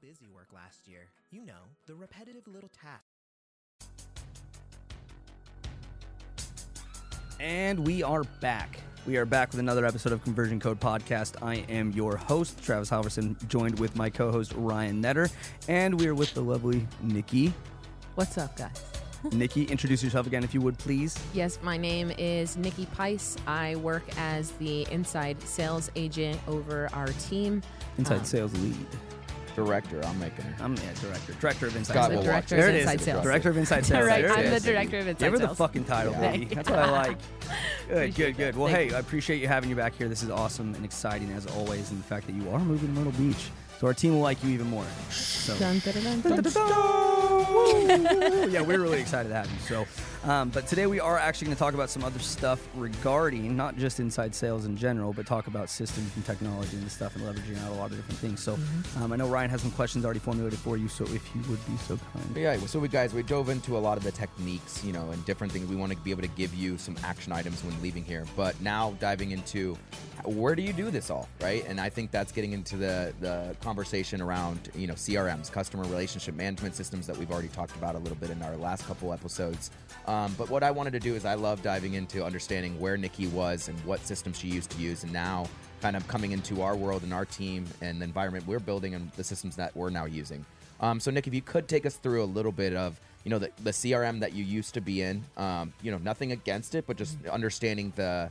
busy work last year. You know, the repetitive little tasks. And we are back. We are back with another episode of Conversion Code Podcast. I am your host, Travis Halverson, joined with my co-host, Ryan Netter. And we are with the lovely Nikki. What's up, guys? Nikki, introduce yourself again, if you would, please. Yes, my name is Nikki Pais. I work as the inside sales agent over our team. Inside sales lead. Director, I'm making it. I'm director of inside sales. Director of inside sales. I'm the director of inside sales. Give her the fucking title, baby. That's what I like. Good. Well, hey, I appreciate you having you back here. This is awesome and exciting as always, and the fact that you are moving to Myrtle Beach. So our team will like you even more. So. Dun, dun, dun, dun, dun, dun. Yeah, we're really excited to have you. So, but today we are actually going to talk about some other stuff regarding not just inside sales in general, but talk about systems and technology and stuff and leveraging out a lot of different things. So I know Ryan has some questions already formulated for you, so if you would be so kind. Yeah, so we dove into a lot of the techniques, you know, and different things. We want to be able to give you some action items when leaving here. But now diving into where do you do this all, right? And I think that's getting into the conversation around, you know, CRMs, customer relationship management systems that we've already talked about a little bit in our last couple episodes. But what I wanted to do is I love diving into understanding where Nikki was and what system she used to use, and now kind of coming into our world and our team and the environment we're building and the systems that we're now using. So Nick, if you could take us through a little bit of, you know, the CRM that you used to be in, you know, nothing against it, but just understanding the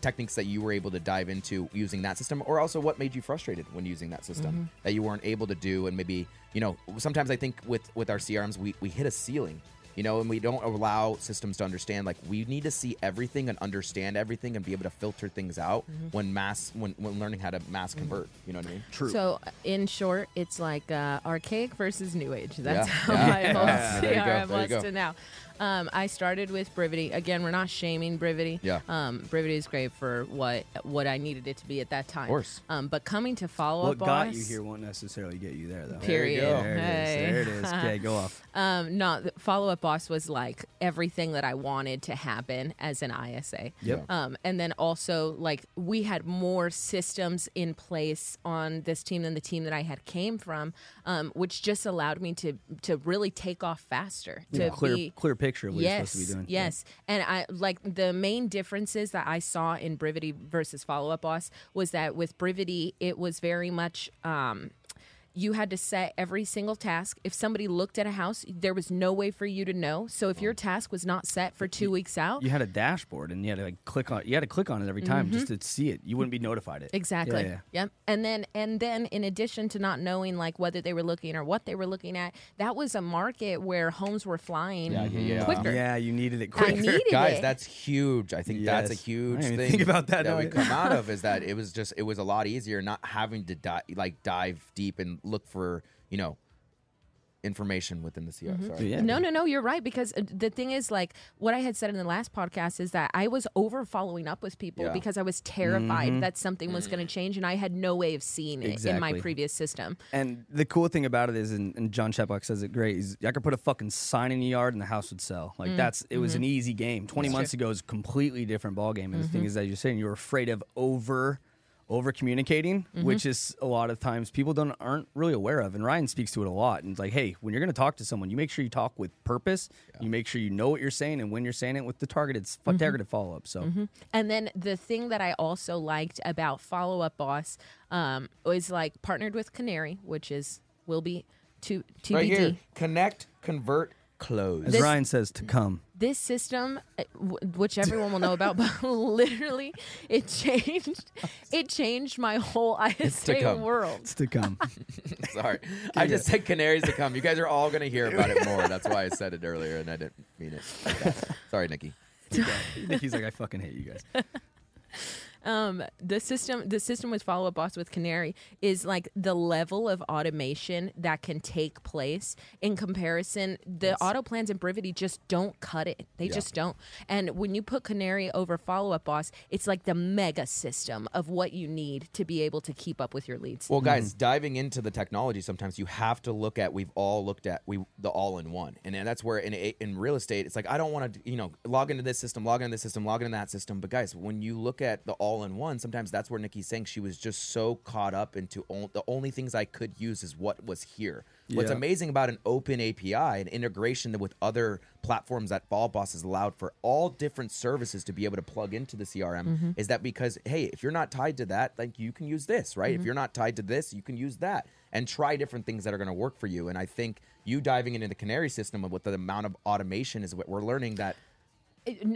techniques that you were able to dive into using that system, or also what made you frustrated when using that system that you weren't able to do. And maybe, you know, sometimes I think with our CRMs, we hit a ceiling, you know, and we don't allow systems to understand, like, we need to see everything and understand everything and be able to filter things out when learning how to mass convert, you know what I mean? True. So in short, it's like archaic versus new age. That's how my whole CRM was to now. I started with Brivity. Again, we're not shaming Brivity. Yeah. Brivity is great for what I needed it to be at that time. Of course. But coming to Follow Up Boss. What got you here won't necessarily get you there, though. Period. There it is. Okay, go off. Follow Up Boss was like everything that I wanted to happen as an ISA. Yep. And then also, like, we had more systems in place on this team than the team that I had came from, which just allowed me to really take off faster. Clear picture of what you're supposed to be doing. Yes. Yeah. And I like the main differences that I saw in Brivity versus Follow Up Boss was that with Brivity, it was very much you had to set every single task. If somebody looked at a house, there was no way for you to know. So if your task was not set for 2 weeks out, you had a dashboard and you had to click on it every time just to see it. You wouldn't be notified it. Exactly. Yeah, yeah. Yep. And then in addition to not knowing like whether they were looking or what they were looking at, that was a market where homes were flying quicker. Yeah, you needed it quicker. Guys, that's huge. I think that's a huge thing. Think about that we come out of is that it was a lot easier not having to dive deep and look for, you know, information within the CR. Sorry. Yeah. No, you're right, because the thing is, like, what I had said in the last podcast is that I was over following up with people because I was terrified that something was going to change, and I had no way of seeing it in my previous system. And the cool thing about it is, and John Chaplock says it great, is I could put a fucking sign in the yard and the house would sell. Like it was an easy game. 20 months ago is a completely different ballgame. And the thing is, as you're saying, you're afraid of over communicating, which is a lot of times people aren't really aware of, and Ryan speaks to it a lot. And it's like, hey, when you're going to talk to someone, you make sure you talk with purpose. Yeah. You make sure you know what you're saying and when you're saying it with the targeted follow up. So, and then the thing that I also liked about Follow Up Boss was like partnered with Canary, which will be TBD. Right here, connect, convert, close. As Ryan says, to come. This system, which everyone will know about, but literally it changed my whole ISA world. It's to come. Sorry. I just said Canaries to come. You guys are all going to hear about it more. That's why I said it earlier and I didn't mean it like that. Sorry, Nikki. Nikki's like, I fucking hate you guys. The system with Follow Up Boss with Canary is like the level of automation that can take place in comparison. The auto plans in Brivity just don't cut it. They just don't. And when you put Canary over Follow Up Boss, it's like the mega system of what you need to be able to keep up with your leads. Well, guys, diving into the technology, sometimes you have to look at, the all-in-one. And that's where in real estate, it's like, I don't want to, log into this system, log into that system. But guys, when you look at the all all in one, sometimes that's where Nikki's saying she was just so caught up into the only things I could use is what was here. Yeah. What's amazing about an open API, an integration with other platforms that Follow Up Boss has allowed for all different services to be able to plug into the CRM, mm-hmm. is that because, hey, if you're not tied to that, like you can use this, right? Mm-hmm. If you're not tied to this, you can use that and try different things that are going to work for you. And I think you diving into the Canary system with the amount of automation is what we're learning that.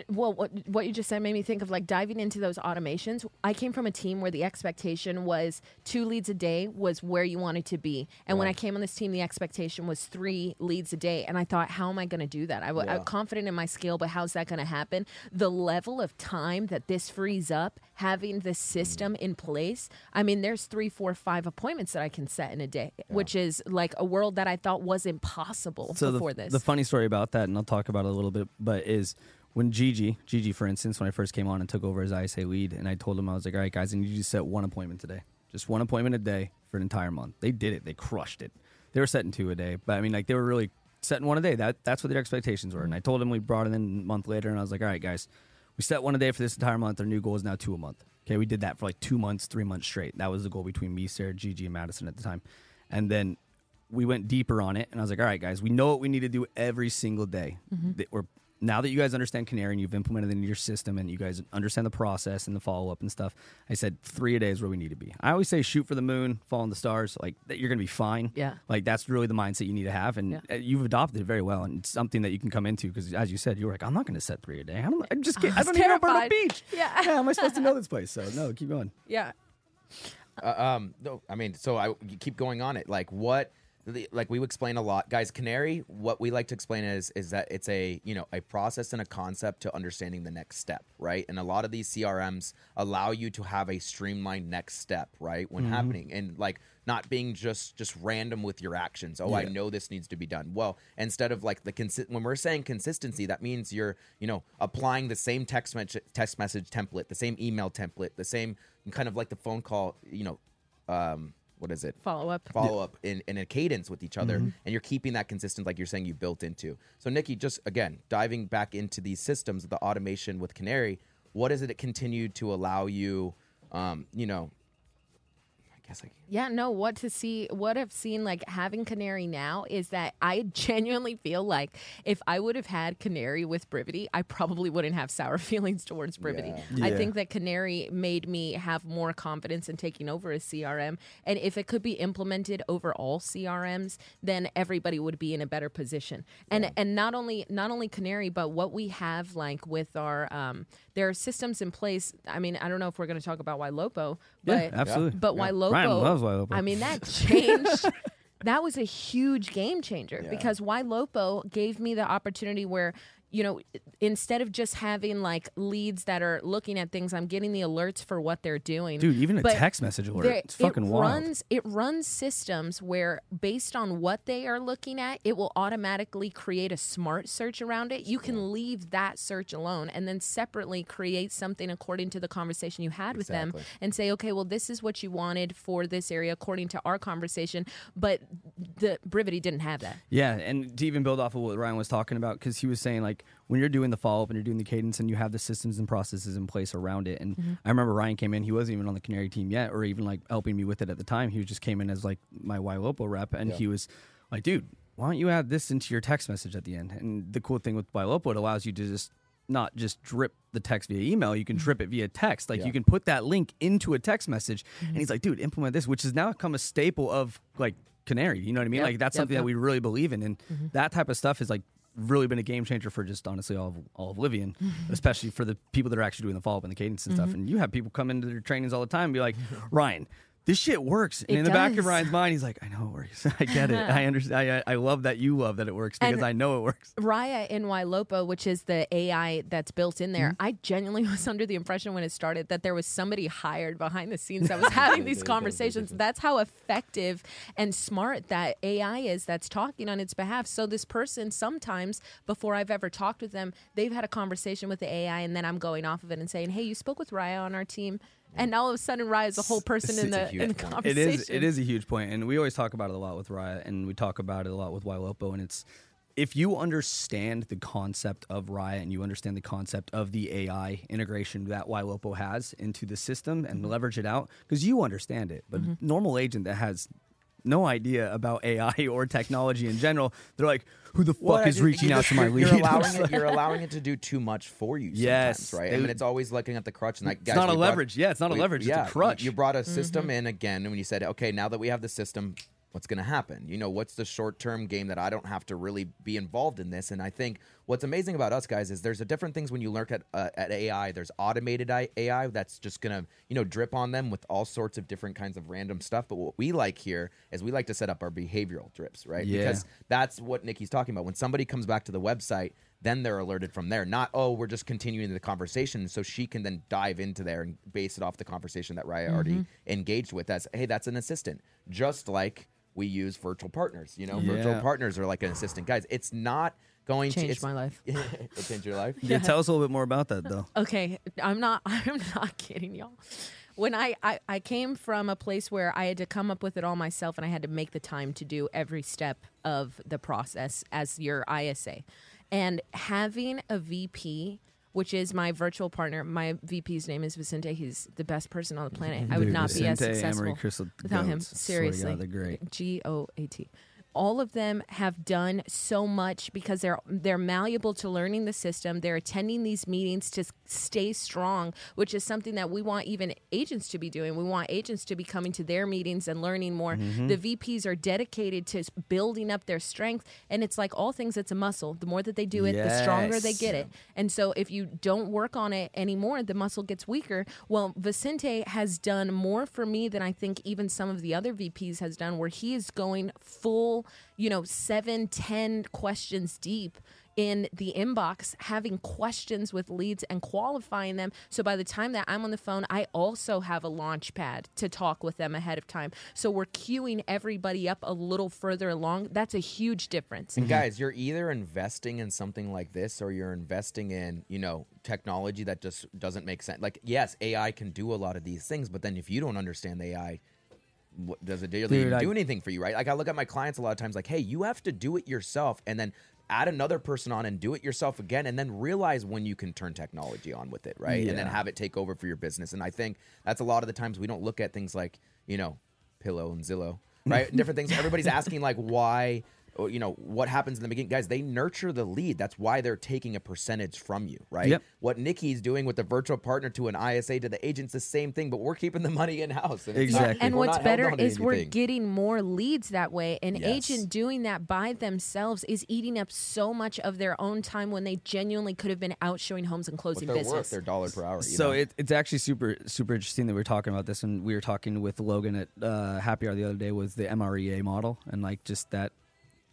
Well, what you just said made me think of like diving into those automations. I came from a team where the expectation was 2 leads a day was where you wanted to be. And when I came on this team, the expectation was 3 leads a day. And I thought, how am I going to do that? I'm confident in my skill, but how's that going to happen? The level of time that this frees up, having this system in place. I mean, there's 3, 4, 5 appointments that I can set in a day, which is like a world that I thought was impossible before this. The funny story about that, and I'll talk about it a little bit, but is... when Gigi, for instance, when I first came on and took over as ISA lead, and I told him, I was like, all right, guys, I need you to set 1 appointment today. Just 1 appointment a day for an entire month. They did it. They crushed it. They were setting 2 a day. But, I mean, like, they were really setting 1 a day. That's what their expectations were. And I told him we brought it in a month later, and I was like, all right, guys, we set 1 a day for this entire month. Our new goal is now 2 a month. Okay, we did that for, like, 2 months, 3 months straight. That was the goal between me, Sarah, Gigi, and Madison at the time. And then we went deeper on it, and I was like, all right, guys, we know what we need to do every single day. Mm-hmm. Now that you guys understand Canary and you've implemented it into your system and you guys understand the process and the follow-up and stuff, I said 3 a day is where we need to be. I always say shoot for the moon, follow the stars, like that you're going to be fine. Yeah. Like that's really the mindset you need to have. And you've adopted it very well. And it's something that you can come into because as you said, you were like, I'm not going to set 3 a day. I'm just kidding. I don't even know Myrtle Beach. Yeah. How am I supposed to know this place? So no, keep going. Yeah. I keep going on it. Like what... like we explain a lot, guys. Canary, what we like to explain is that it's a process and a concept to understanding the next step, right? And a lot of these CRMs allow you to have a streamlined next step, right? When mm-hmm. happening and like not being just random with your actions. Oh, yeah. I know this needs to be done. Well, instead of like when we're saying consistency, that means you're applying the same text message template, the same email template, the same kind of like the phone call what is it? Follow up in a cadence with each other. Mm-hmm. And you're keeping that consistent, like you're saying you built into. So Nikki, just again, diving back into these systems, the automation with Canary, what is it continued to allow you, what I've seen like having Canary now is that I genuinely feel like if I would have had Canary with Brivity, I probably wouldn't have sour feelings towards Brivity. Yeah. I think that Canary made me have more confidence in taking over a CRM. And if it could be implemented over all CRMs, then everybody would be in a better position. And not only Canary, but what we have like with our there are systems in place. I mean, I don't know if we're going to talk about Ylopo, but absolutely. But Ylopo. I mean, that changed. That was a huge game changer because Ylopo gave me the opportunity where, instead of just having like leads that are looking at things, I'm getting the alerts for what they're doing. Dude, even a text message alert. It's fucking wild. It runs systems where based on what they are looking at, it will automatically create a smart search around it. You can leave that search alone and then separately create something according to the conversation you had with them and say, okay, well, this is what you wanted for this area according to our conversation. But the Brivity didn't have that. Yeah. And to even build off of what Ryan was talking about, because he was saying like, when you're doing the follow-up and you're doing the cadence and you have the systems and processes in place around it. And mm-hmm. I remember Ryan came in. He wasn't even on the Canary team yet or even like helping me with it at the time. He just came in as like my Ylopo rep. And he was like, dude, why don't you add this into your text message at the end? And the cool thing with Ylopo, it allows you to just not just drip the text via email. You can drip it via text. Like you can put that link into a text message. Mm-hmm. And he's like, dude, implement this, which has now become a staple of like Canary. You know what I mean? Yep. Like that's something that we really believe in. And that type of stuff is like, really been a game changer for just honestly all of Livian, especially for the people that are actually doing the follow-up and the cadence and stuff. And you have people come into their trainings all the time and be like, Ryan, this shit works. And in the back of Ryan's mind, he's like, I know it works. I get it. I understand. I love that you love that it works because I know it works. Raya in Ylopo, which is the AI that's built in there, I genuinely was under the impression when it started that there was somebody hired behind the scenes that was having these conversations. That's how effective and smart that AI is that's talking on its behalf. So this person, sometimes before I've ever talked with them, they've had a conversation with the AI and then I'm going off of it and saying, hey, you spoke with Raya on our team. And all of a sudden, Raya is a whole person in the conversation. It is a huge point, and we always talk about it a lot with Raya, and we talk about it a lot with Ylopo, and it's if you understand the concept of Raya and you understand the concept of the AI integration that Ylopo has into the system and leverage it out, because you understand it, but normal agent that has no idea about AI or technology in general, they're like, who the fuck is reaching out to my lead? You're allowing it to do too much for you sometimes, right? I mean, it's always looking at the crutch. And like, it's not a leverage. It's not a leverage. It's a crutch. You brought a system in again, and when you said, okay, now that we have the system, what's going to happen? You know, what's the short-term game that I don't have to really be involved in this? And I think what's amazing about us guys is there's a different things when you look at AI. There's automated AI that's just going to, you know, drip on them with all sorts of different kinds of random stuff. But what we like here is we like to set up our behavioral drips, right? Yeah. Because that's what Nikki's talking about. When somebody comes back to the website, then they're alerted from there. Not, oh, we're just continuing the conversation. So she can then dive into there and base it off the conversation that Raya already engaged with as, hey, that's an assistant. Just like we use virtual partners. You know, virtual partners are like an assistant. Guys, it's not going to change my life. It'll change your life? Yeah. Tell us a little bit more about that, though. Okay. I'm not kidding, y'all. When I came from a place where I had to come up with it all myself, and I had to make the time to do every step of the process as your ISA. And having a VP, which is my virtual partner, my VP's name is Vicente. He's the best person on the planet. Dude, I would not be as successful Amory, Crystal, without him. Seriously. They're great. GOAT. All of them have done so much because they're malleable to learning the system. They're attending these meetings to stay strong, which is something that we want even agents to be doing. We want agents to be coming to their meetings and learning more. Mm-hmm. The VPs are dedicated to building up their strength. And it's like all things, it's a muscle. The more that they do it, the stronger they get it. And so if you don't work on it anymore, the muscle gets weaker. Well, Vicente has done more for me than I think even some of the other VPs has done, where he is going full, you know, 7-10 questions deep in the inbox, having questions with leads and qualifying them. So by the time that I'm on the phone, I also have a launch pad to talk with them ahead of time. So we're queuing everybody up a little further along. That's a huge difference. And guys, you're either investing in something like this or you're investing in, you know, technology that just doesn't make sense. Like, yes, AI can do a lot of these things, but then if you don't understand the AI, what does it do anything for you, right? Like, I look at my clients a lot of times like, hey, you have to do it yourself, and then add another person on and do it yourself again, and then realize when you can turn technology on with it, right? And then have it take over for your business. And I think that's a lot of the times we don't look at things like, you know, Pillow and Zillow, right? Different things. Everybody's asking like why, you know, what happens in the beginning. Guys, they nurture the lead. That's why they're taking a percentage from you, right? Yep. What Nikki's doing with the virtual partner to an ISA to the agent's the same thing, but we're keeping the money in-house. And exactly. And what's better is we're getting more leads that way. An agent doing that by themselves is eating up so much of their own time when they genuinely could have been out showing homes and closing business. Worth their dollar per hour. You know? It's actually super, super interesting that we're talking about this. And we were talking with Logan at Happy Hour the other day with the MREA model and like just that.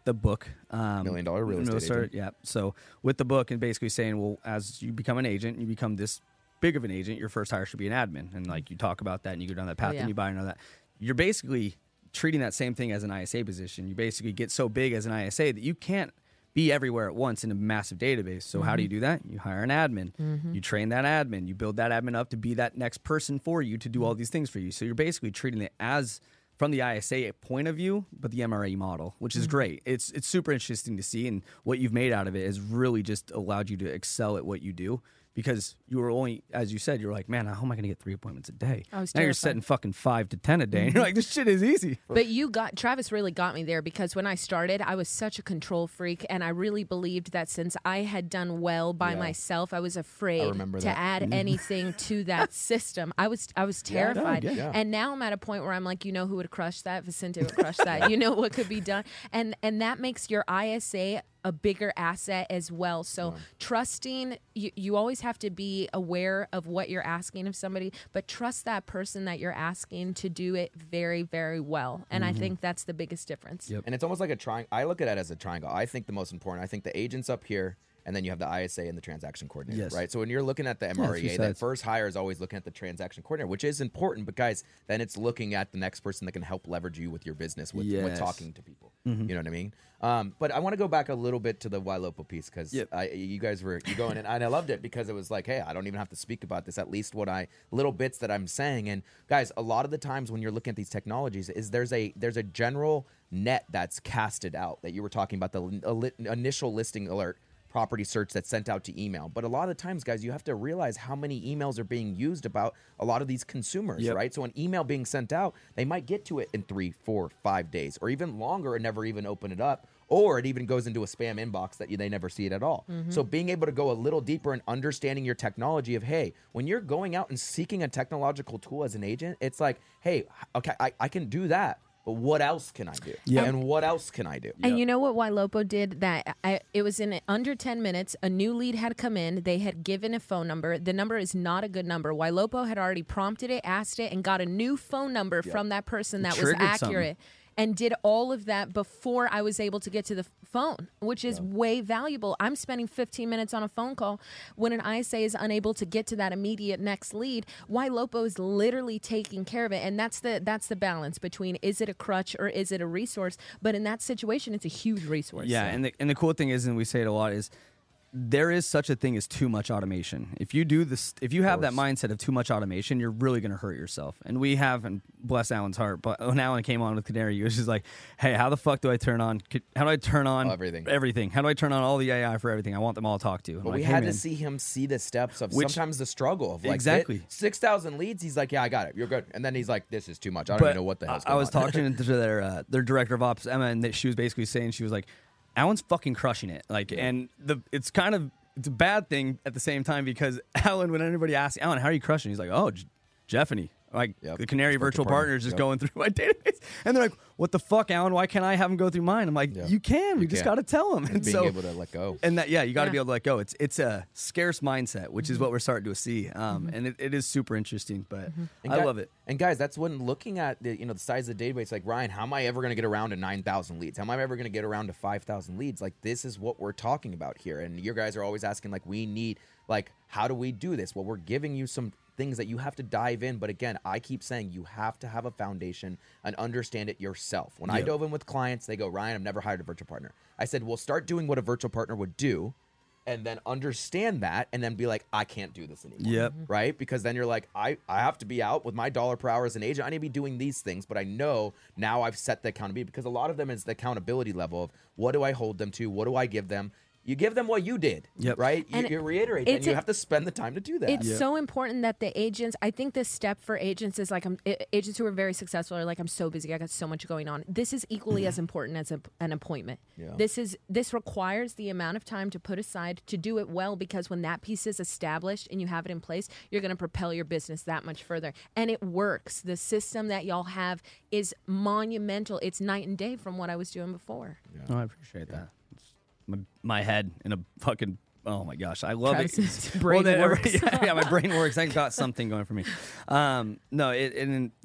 The book, $1 million real estate agent. Yeah. So with the book and basically saying, well, as you become an agent, you become this big of an agent. Your first hire should be an admin, and like you talk about that, and you go down that path, and you buy and all that. You're basically treating that same thing as an ISA position. You basically get so big as an ISA that you can't be everywhere at once in a massive database. So how do you do that? You hire an admin, you train that admin, you build that admin up to be that next person for you to do all these things for you. So you're basically treating it as from the ISA point of view, but the MRA model, which is great. It's super interesting to see, and what you've made out of it has really just allowed you to excel at what you do, because you were only, as you said, you were like, man, how am I going to get 3 appointments a day? Now you're setting fucking 5 to 10 a day, and you're like, this shit is easy. But you got, Travis really got me there, because when I started, I was such a control freak, and I really believed that since I had done well by myself, I was afraid to add anything to that system. I was terrified. And now I'm at a point where I'm like, you know who would crush that? Vicente would crush that. You know what could be done? And that makes your ISA a bigger asset as well. So trusting, you always have to be aware of what you're asking of somebody, but trust that person that you're asking to do it very, very well. And I think that's the biggest difference. Yep. And it's almost like a triangle. I look at it as a triangle. I think the most important, I think the agent's up here, and then you have the ISA and the transaction coordinator, right? So when you're looking at the MREA, that first hire is always looking at the transaction coordinator, which is important, but guys, then it's looking at the next person that can help leverage you with your business, with talking to people. You know what I mean? But I want to go back a little bit to the Ylopo piece, because you guys were going in, and I loved it because it was like, hey, I don't even have to speak about this, at least what little bits that I'm saying. And guys, a lot of the times when you're looking at these technologies, there's a general net that's casted out that you were talking about, the initial listing alert property search that's sent out to email. But a lot of times, guys, you have to realize how many emails are being used about a lot of these consumers, right? So an email being sent out, they might get to it in 3, 4, 5 days or even longer and never even open it up. Or it even goes into a spam inbox that they never see it at all. Mm-hmm. So being able to go a little deeper and understanding your technology of, hey, when you're going out and seeking a technological tool as an agent, it's like, hey, okay, I can do that. But what else can I do? Yep. And what else can I do? And you know what Ylopo did? That it was in under 10 minutes. A new lead had come in. They had given a phone number. The number is not a good number. Ylopo had already prompted it, asked it, and got a new phone number from that person that was accurate. Something. And did all of that before I was able to get to the phone, which is way valuable. I'm spending 15 minutes on a phone call when an ISA is unable to get to that immediate next lead. Ylopo is literally taking care of it. And that's the balance between, is it a crutch or is it a resource? But in that situation, it's a huge resource. Yeah, so. And the cool thing is, and we say it a lot, is there is such a thing as too much automation. If you do this, if you have that mindset of too much automation, you're really going to hurt yourself. And we have, and bless Alan's heart, but when Alan came on with Canary, he was just like, hey, how the fuck do I turn on? How do I turn on everything? How do I turn on all the AI for everything? I want them all to talk to. But we had to see him see the steps of sometimes the struggle of like 6,000 leads. He's like, yeah, I got it. You're good. And then he's like, this is too much. I don't even know what the hell. I was talking to their director of ops, Emma, and she was basically saying, she was like, Alan's fucking crushing it. And it's a bad thing at the same time, because Alan, when anybody asks Alan, how are you crushing? He's like, oh, Jeffiny. The Canary Virtual Partner is just going through my database. And they're like, what the fuck, Alan? Why can't I have him go through mine? I'm like, you can. We just got to tell him. And being able to let go. And you got to be able to let go. It's a scarce mindset, which is what we're starting to see. And it is super interesting, but I love it. And guys, that's when looking at the size of the database, like, Ryan, how am I ever going to get around to 9,000 leads? How am I ever going to get around to 5,000 leads? Like, this is what we're talking about here. And you guys are always asking, like, we need, like, how do we do this? Well, we're giving you some things that you have to dive in. But again, I keep saying you have to have a foundation and understand it yourself. When I dove in with clients, they go, Ryan, I've never hired a virtual partner. I said, well, start doing what a virtual partner would do and then understand that and then be like, I can't do this anymore. Yep. Right? Because then you're like, I have to be out with my dollar per hour as an agent. I need to be doing these things, but I know now I've set the accountability, because a lot of them is the accountability level of what do I hold them to? What do I give them? You give them what you did, right? You reiterate, and you have to spend the time to do that. It's so important that the agents, I think this step for agents is like, agents who are very successful are like, I'm so busy, I got so much going on. This is equally as important as an appointment. Yeah. This requires the amount of time to put aside to do it well, because when that piece is established and you have it in place, you're going to propel your business that much further. And it works. The system that y'all have is monumental. It's night and day from what I was doing before. Yeah. Oh, I appreciate that. My head in a fucking, oh my gosh, I love Travis's it. Brain works. My brain works. I got something going for me. And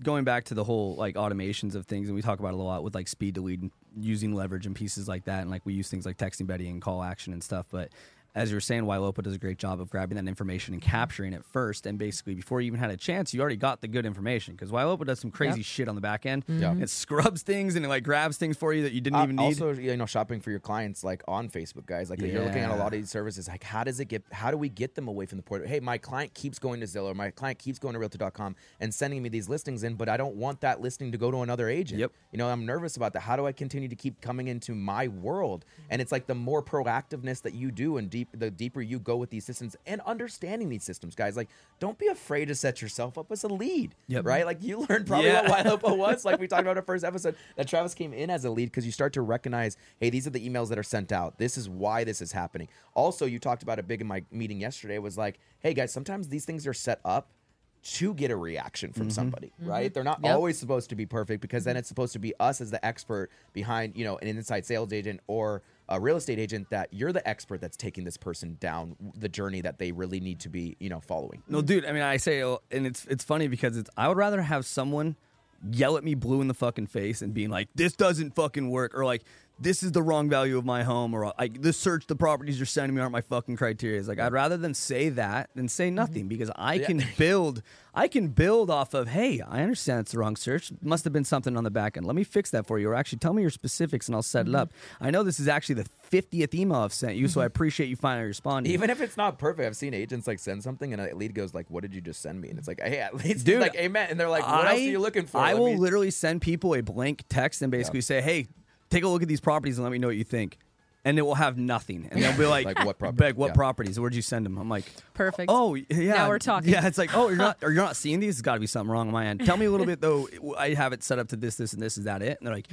going back to the whole like automations of things, and we talk about it a lot with like speed to lead and using leverage and pieces like that, and like we use things like Texting Betty and Call Action and stuff. But as you were saying, Ylopo does a great job of grabbing that information and capturing it first, and basically before you even had a chance, you already got the good information, because Ylopo does some crazy shit on the back end. It scrubs things and it like grabs things for you that you didn't even need. Also, shopping for your clients like on Facebook, guys. Like you're looking at a lot of these services. Like, how do we get them away from the portal? Hey, my client keeps going to Zillow, my client keeps going to Realtor.com and sending me these listings in, but I don't want that listing to go to another agent. I'm nervous about that. How do I continue to keep coming into my world? And it's like the more proactiveness that you do and the deeper you go with these systems and understanding these systems, guys, like don't be afraid to set yourself up as a lead, right? Like you learned probably what Ylopo was. Like we talked about in our first episode that Travis came in as a lead, because you start to recognize, hey, these are the emails that are sent out. This is why this is happening. Also, you talked about it big in my meeting yesterday, was like, hey guys, sometimes these things are set up to get a reaction from somebody, right? They're not always supposed to be perfect, because then it's supposed to be us as the expert behind, an inside sales agent or a real estate agent, that you're the expert that's taking this person down the journey that they really need to be, following. No, dude, I mean, I say, and it's funny because I would rather have someone yell at me blue in the fucking face and being like, this doesn't fucking work, or like, this is the wrong value of my home, or like the properties you're sending me aren't my fucking criteria. It's like, I'd rather than say that than say nothing, because I can build, off of, hey, I understand it's the wrong search. Must have been something on the back end. Let me fix that for you. Or actually tell me your specifics and I'll set it up. I know this is actually the 50th email I've sent you, so I appreciate you finally responding. Even if it's not perfect, I've seen agents like send something and a lead goes like, what did you just send me? And it's like, hey, at least dude, like, amen. And they're like, what else are you looking for? I will literally send people a blank text and basically say, hey, take a look at these properties and let me know what you think. And it will have nothing. And they'll be like, what properties? Like, what properties? Where'd you send them? I'm like, perfect. Oh, yeah. Now we're talking. Yeah, it's like, oh, you're not seeing these? There's got to be something wrong on my end. Tell me a little bit, though. I have it set up to this, and this. Is that it? And they're like,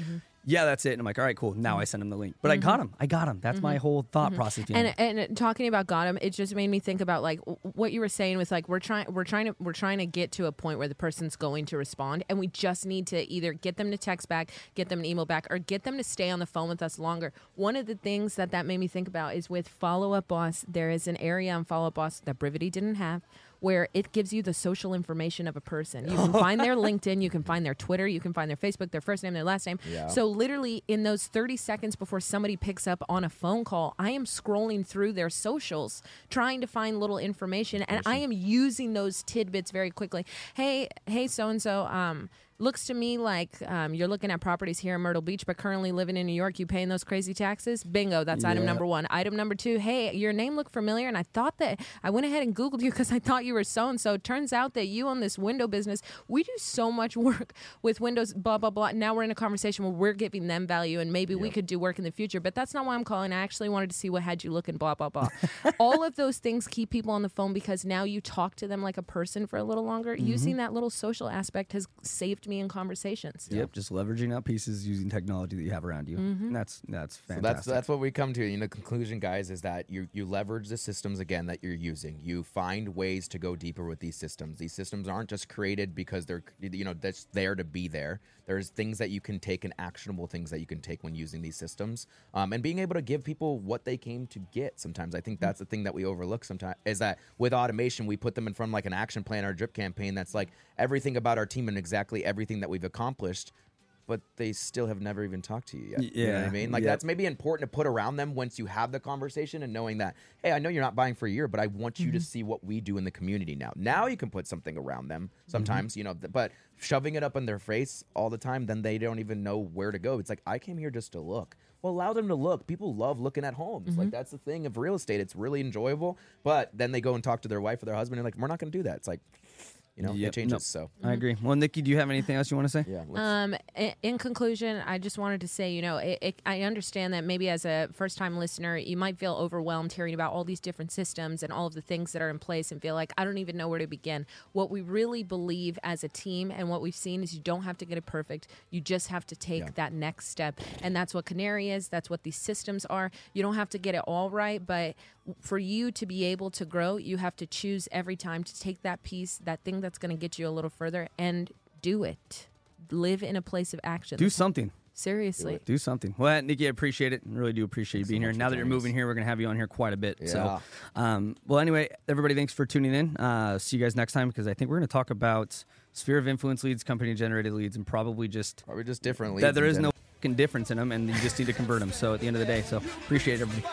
yeah, that's it. And I'm like, all right, cool. Now I send him the link. But I got him. That's my whole thought process. And talking about got him, it just made me think about like what you were saying was like we're trying to get to a point where the person's going to respond, and we just need to either get them to text back, get them an email back, or get them to stay on the phone with us longer. One of the things that made me think about is with Follow Up Boss, there is an area on Follow Up Boss that Brivity didn't have, where it gives you the social information of a person. You can find their LinkedIn, you can find their Twitter, you can find their Facebook, their first name, their last name. Yeah. So literally in those 30 seconds before somebody picks up on a phone call, I am scrolling through their socials, trying to find little information, and I am using those tidbits very quickly. Hey, so-and-so, looks to me like you're looking at properties here in Myrtle Beach, but currently living in New York, you paying those crazy taxes? Bingo, that's item number one. Item number two, hey, your name looked familiar, and I thought that I went ahead and Googled you because I thought you were so-and-so. Turns out that you own this window business. We do so much work with windows, blah, blah, blah. Now we're in a conversation where we're giving them value, and maybe we could do work in the future, but that's not why I'm calling. I actually wanted to see what had you looking, blah, blah, blah. All of those things keep people on the phone because now you talk to them like a person for a little longer. Using that little social aspect has saved me in conversations. Yep, just leveraging out pieces using technology that you have around you. And that's fantastic. So that's what we come to. You know, conclusion, guys, is that you leverage the systems again that you're using. You find ways to go deeper with these systems. These systems aren't just created because they're that's there to be there. There's things that you can take and actionable things that you can take when using these systems, and being able to give people what they came to get. Sometimes I think that's the thing that we overlook. Sometimes is that with automation we put them in front of like an action plan or a drip campaign that's like everything about our team and exactly everything that we've accomplished, but they still have never even talked to you yet. Yeah. You know what I mean? Like that's maybe important to put around them once you have the conversation and knowing that, hey, I know you're not buying for a year, but I want you to see what we do in the community now. Now you can put something around them sometimes, but shoving it up in their face all the time, then they don't even know where to go. It's like, I came here just to look. Well, allow them to look. People love looking at homes. Like that's the thing of real estate. It's really enjoyable, but then they go and talk to their wife or their husband and like, we're not going to do that. It's like, it changes. Nope. So I agree. Well, Nikki, do you have anything else you want to say? Yeah. In conclusion, I just wanted to say, I understand that maybe as a first-time listener, you might feel overwhelmed hearing about all these different systems and all of the things that are in place and feel like, I don't even know where to begin. What we really believe as a team and what we've seen is you don't have to get it perfect. You just have to take that next step. And that's what Canary is. That's what these systems are. You don't have to get it all right, but for you to be able to grow, you have to choose every time to take that piece, that thing that's going to get you a little further, and do it. Live in a place of action. Do something. Seriously. Do something. Well, Nikki, I appreciate it. I really do appreciate you being here. Now that you're moving here, we're going to have you on here quite a bit. Yeah. So, anyway, everybody, thanks for tuning in. See you guys next time, because I think we're going to talk about sphere of influence leads, company-generated leads, and probably just different leads. There is no difference in them, and you just need to convert them. So at the end of the day, appreciate everybody.